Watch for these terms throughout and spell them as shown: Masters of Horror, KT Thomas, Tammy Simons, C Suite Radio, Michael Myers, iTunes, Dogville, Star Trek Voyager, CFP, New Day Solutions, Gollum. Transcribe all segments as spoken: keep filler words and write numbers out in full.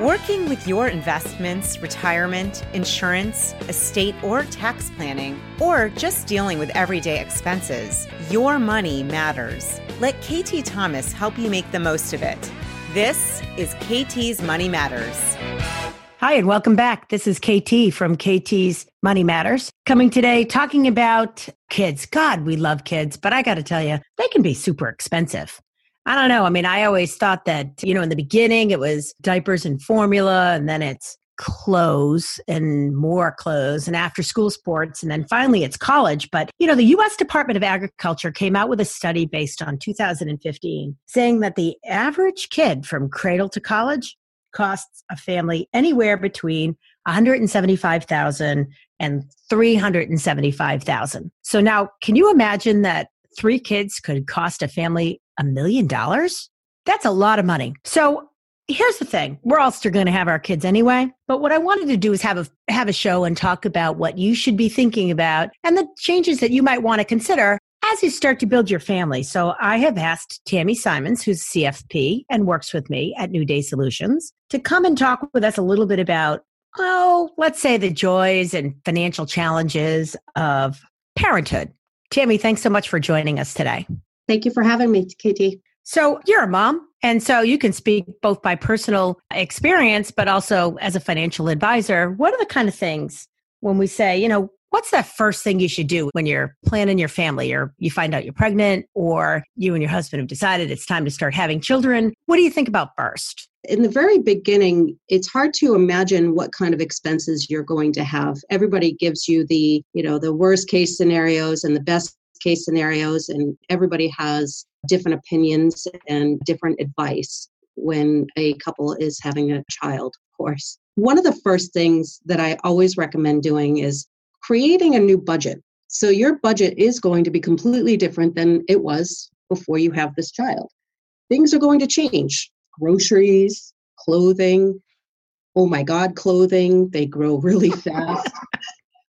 Working with your investments, retirement, insurance, estate, or tax planning, or just dealing with everyday expenses, your money matters. Let K T Thomas help you make the most of it. This is K T's Money Matters. Hi, and welcome back. This is K T from K T's Money Matters. Coming today, talking about kids. God, we love kids, but I got to tell you, they can be super expensive. I don't know. I mean, I always thought that, you know, in the beginning it was diapers and formula, and then it's clothes and more clothes and after school sports. And then finally it's college. But, you know, the U S Department of Agriculture came out with a study based on two thousand fifteen saying that the average kid from cradle to college costs a family anywhere between one hundred seventy-five thousand dollars and three hundred seventy-five thousand dollars. So now, can you imagine that three kids could cost a family A million dollars? That's a lot of money. So here's the thing. We're all still going to have our kids anyway. But what I wanted to do is have a have a show and talk about what you should be thinking about and the changes that you might want to consider as you start to build your family. So I have asked Tammy Simons, who's C F P and works with me at New Day Solutions, to come and talk with us a little bit about, oh, let's say the joys and financial challenges of parenthood. Tammy, thanks so much for joining us today. Thank you for having me, K T. So you're a mom, and so you can speak both by personal experience, but also as a financial advisor. What are the kind of things when we say, you know, what's that first thing you should do when you're planning your family, or you find out you're pregnant, or you and your husband have decided it's time to start having children? What do you think about first? In the very beginning, it's hard to imagine what kind of expenses you're going to have. Everybody gives you the, you know, the worst case scenarios and the best case scenarios, and everybody has different opinions and different advice when a couple is having a child, of course. One of the first things that I always recommend doing is creating a new budget. So your budget is going to be completely different than it was before you have this child. Things are going to change. Groceries, clothing, oh my God, clothing, they grow really fast.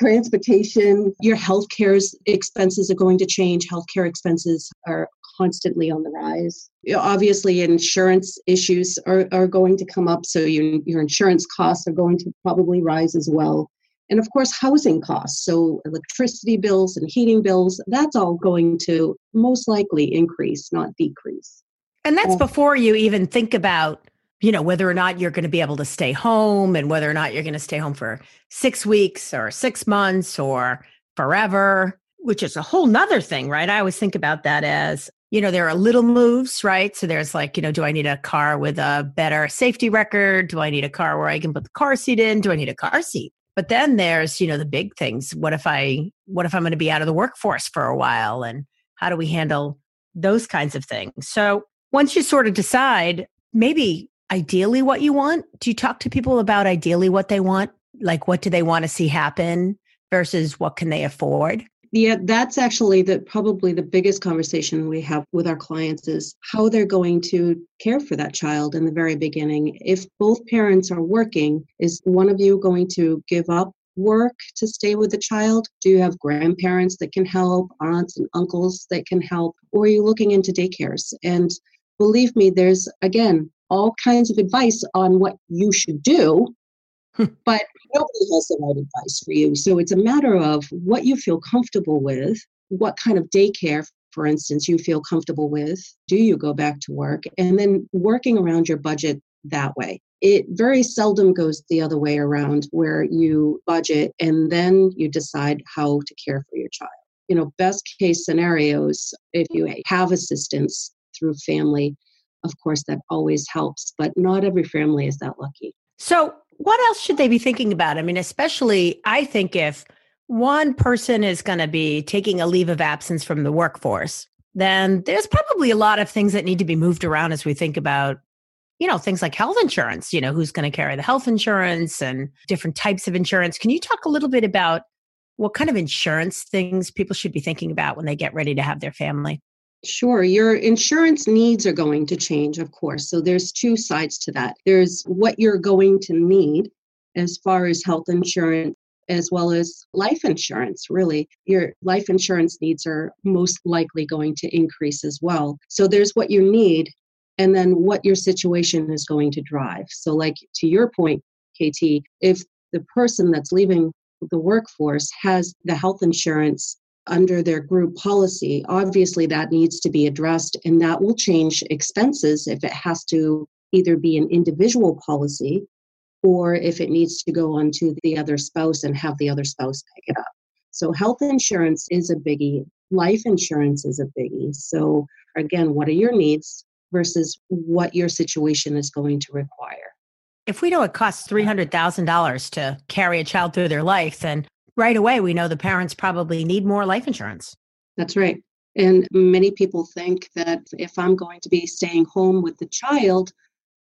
Transportation, your healthcare's expenses are going to change. Healthcare expenses are constantly on the rise. Obviously, insurance issues are, are going to come up. So you, your insurance costs are going to probably rise as well. And of course, housing costs. So electricity bills and heating bills, that's all going to most likely increase, not decrease. And that's um, before you even think about, you know, whether or not you're going to be able to stay home and whether or not you're going to stay home for six weeks or six months or forever, which is a whole nother thing, right? I always think about that as, you know, there are little moves, right? So there's like, you know, do I need a car with a better safety record? Do I need a car where I can put the car seat in? Do I need a car seat? But then there's, you know, the big things. What if I, what if I'm going to be out of the workforce for a while? And how do we handle those kinds of things? So once you sort of decide, maybe ideally what you want? Do you talk to people about ideally what they want? Like what do they want to see happen versus what can they afford? Yeah, that's actually the probably the biggest conversation we have with our clients is how they're going to care for that child in the very beginning. If both parents are working, is one of you going to give up work to stay with the child? Do you have grandparents that can help, aunts and uncles that can help? Or are you looking into daycares? And believe me, there's, again, all kinds of advice on what you should do, but nobody has the right advice for you. So it's a matter of what you feel comfortable with, what kind of daycare, for instance, you feel comfortable with. Do you go back to work? And then working around your budget that way. It very seldom goes the other way around where you budget and then you decide how to care for your child. You know, best case scenarios, if you have assistance through family, of course, that always helps, but not every family is that lucky. So what else should they be thinking about? I mean, especially, I think if one person is going to be taking a leave of absence from the workforce, then there's probably a lot of things that need to be moved around as we think about, you know, things like health insurance, you know, who's going to carry the health insurance and different types of insurance. Can you talk a little bit about what kind of insurance things people should be thinking about when they get ready to have their family? Sure. Your insurance needs are going to change, of course. So there's two sides to that. There's what you're going to need as far as health insurance, as well as life insurance, really. Your life insurance needs are most likely going to increase as well. So there's what you need and then what your situation is going to drive. So like to your point, K T, if the person that's leaving the workforce has the health insurance under their group policy, obviously that needs to be addressed, and that will change expenses if it has to either be an individual policy or if it needs to go onto the other spouse and have the other spouse pick it up. So health insurance is a biggie. Life insurance is a biggie. So again, what are your needs versus what your situation is going to require? If we know it costs three hundred thousand dollars to carry a child through their life, then right away we know the parents probably need more life insurance. That's right. And many people think that if I'm going to be staying home with the child,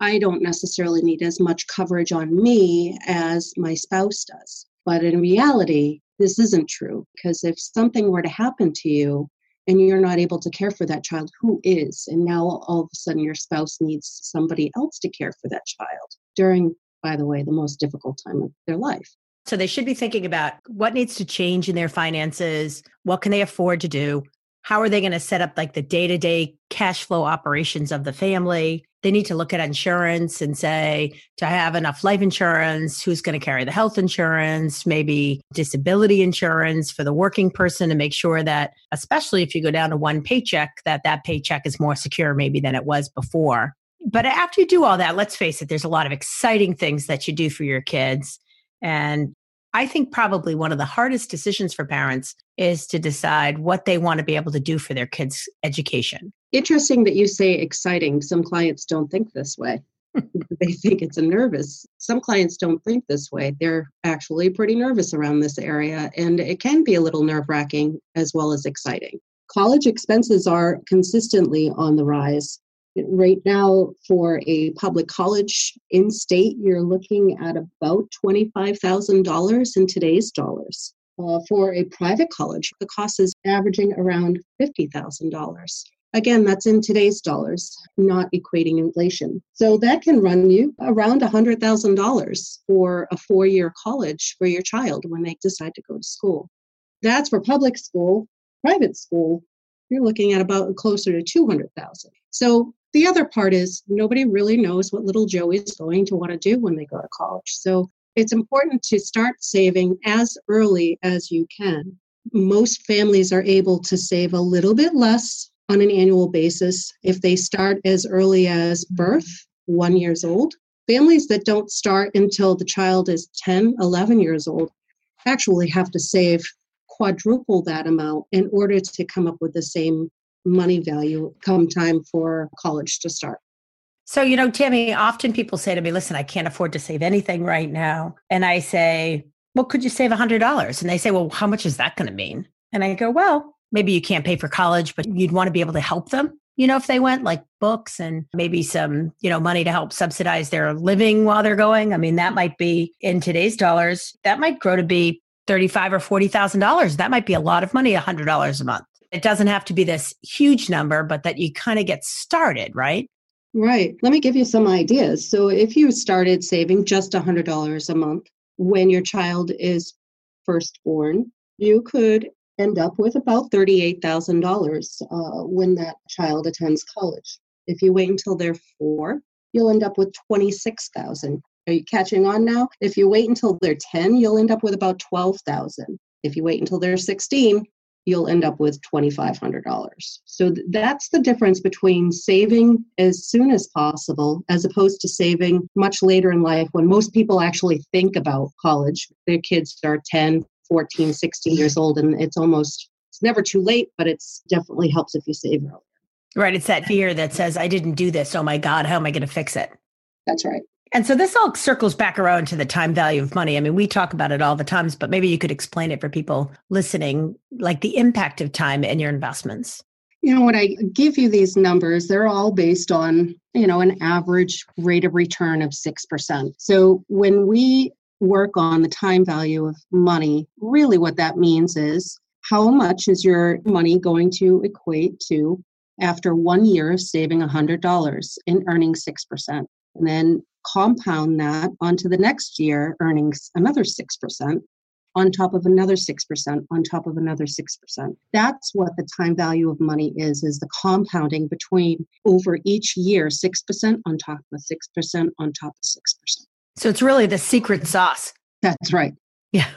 I don't necessarily need as much coverage on me as my spouse does. But in reality, this isn't true, because if something were to happen to you and you're not able to care for that child, who is? And now all of a sudden your spouse needs somebody else to care for that child during, by the way, the most difficult time of their life. So they should be thinking about what needs to change in their finances, what can they afford to do, how are they going to set up like the day-to-day cash flow operations of the family. They need to look at insurance and say, do I have enough life insurance? Who's going to carry the health insurance? Maybe disability insurance for the working person to make sure that, especially if you go down to one paycheck, that that paycheck is more secure maybe than it was before. But after you do all that, let's face it, there's a lot of exciting things that you do for your kids. And I think probably one of the hardest decisions for parents is to decide what they want to be able to do for their kids' education. Interesting that you say exciting. Some clients don't think this way. They think it's a nervous. Some clients don't think this way. They're actually pretty nervous around this area, and it can be a little nerve-wracking as well as exciting. College expenses are consistently on the rise. Right now, for a public college in state, you're looking at about twenty-five thousand dollars in today's dollars. Uh, for a private college, the cost is averaging around fifty thousand dollars. Again, that's in today's dollars, not equating inflation. So that can run you around one hundred thousand dollars for a four-year college for your child when they decide to go to school. That's for public school. Private school, you're looking at about closer to two hundred thousand dollars. So the other part is nobody really knows what little Joey's going to want to do when they go to college. So it's important to start saving as early as you can. Most families are able to save a little bit less on an annual basis if they start as early as birth, one years old. Families that don't start until the child is ten, eleven years old actually have to save quadruple that amount in order to come up with the same money value come time for college to start. So, you know, Tammy, often people say to me, listen, I can't afford to save anything right now. And I say, well, could you save one hundred dollars? And they say, well, how much is that going to mean? And I go, well, maybe you can't pay for college, but you'd want to be able to help them, you know, if they went, like books and maybe some, you know, money to help subsidize their living while they're going. I mean, that might be in today's dollars, that might grow to be thirty-five thousand dollars or forty thousand dollars. That might be a lot of money, one hundred dollars a month. It doesn't have to be this huge number, but that you kind of get started, right? Right. Let me give you some ideas. So if you started saving just one hundred dollars a month when your child is first born, you could end up with about thirty-eight thousand dollars uh, when that child attends college. If you wait until they're four, you'll end up with twenty-six thousand dollars. Are you catching on now? If you wait until they're ten, you'll end up with about twelve thousand dollars. If you wait until they're sixteen, you'll end up with twenty-five hundred dollars. So th- that's the difference between saving as soon as possible as opposed to saving much later in life when most people actually think about college. Their kids are ten, fourteen, sixteen years old, and it's almost, it's never too late, but it definitely helps if you save early. Right. It's that fear that says, I didn't do this. Oh my God, how am I going to fix it? That's right. And so this all circles back around to the time value of money. I mean, we talk about it all the times, but maybe you could explain it for people listening, like the impact of time in your investments. You know, when I give you these numbers, they're all based on, you know, an average rate of return of six percent. So when we work on the time value of money, really what that means is how much is your money going to equate to after one year of saving one hundred dollars and earning six percent. And then compound that onto the next year, earning another six percent. on top of another six percent, on top of another six percent. That's what the time value of money is, is the compounding between over each year, six percent on top of six percent on top of six percent. So it's really the secret sauce. That's right. Yeah.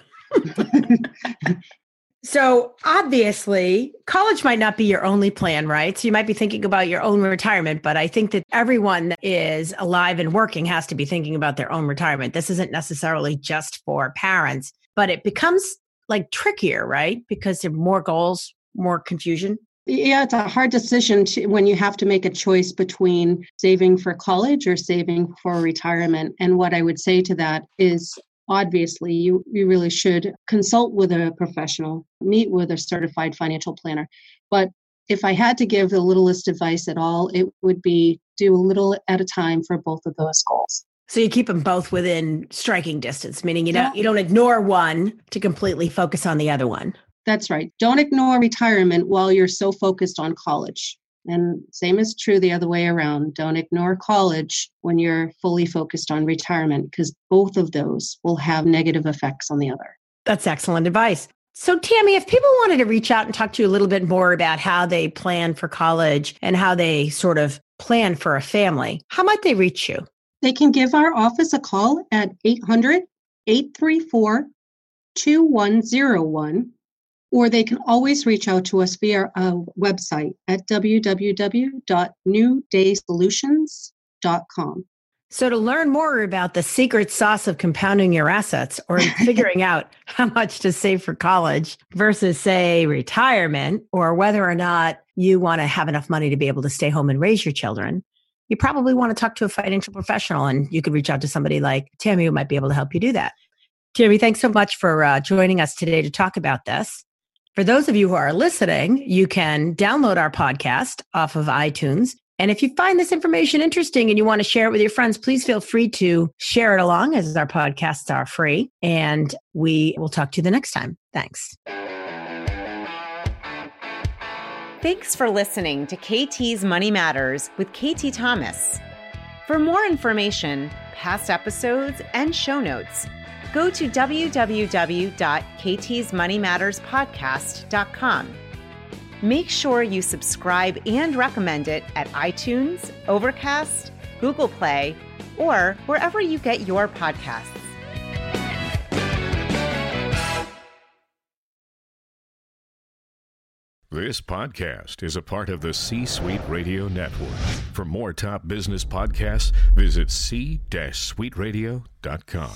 So obviously, college might not be your only plan, right? So you might be thinking about your own retirement, but I think that everyone that is alive and working has to be thinking about their own retirement. This isn't necessarily just for parents, but it becomes like trickier, right? Because there are more goals, more confusion. Yeah, it's a hard decision to, when you have to make a choice between saving for college or saving for retirement. And what I would say to that is, obviously, you, you really should consult with a professional, meet with a certified financial planner. But if I had to give the littlest advice at all, it would be do a little at a time for both of those goals. So you keep them both within striking distance, meaning you don't, you don't ignore one to completely focus on the other one. That's right. Don't ignore retirement while you're so focused on college. And same is true the other way around. Don't ignore college when you're fully focused on retirement, because both of those will have negative effects on the other. That's excellent advice. So Tammy, if people wanted to reach out and talk to you a little bit more about how they plan for college and how they sort of plan for a family, how might they reach you? They can give our office a call at eight hundred, eight three four, two one zero one. Or they can always reach out to us via our website at w w w dot new day solutions dot com. So to learn more about the secret sauce of compounding your assets or figuring out how much to save for college versus, say, retirement, or whether or not you want to have enough money to be able to stay home and raise your children, you probably want to talk to a financial professional, and you could reach out to somebody like Tammy who might be able to help you do that. Tammy, thanks so much for uh, joining us today to talk about this. For those of you who are listening, you can download our podcast off of iTunes. And if you find this information interesting and you want to share it with your friends, please feel free to share it along, as our podcasts are free. And we will talk to you the next time. Thanks. Thanks for listening to K T's Money Matters with K T Thomas. For more information, past episodes, and show notes, go to w w w dot k t's money matters podcast dot com. Make sure you subscribe and recommend it at iTunes, Overcast, Google Play, or wherever you get your podcasts. This podcast is a part of the C Suite Radio Network. For more top business podcasts, visit c suite radio dot com.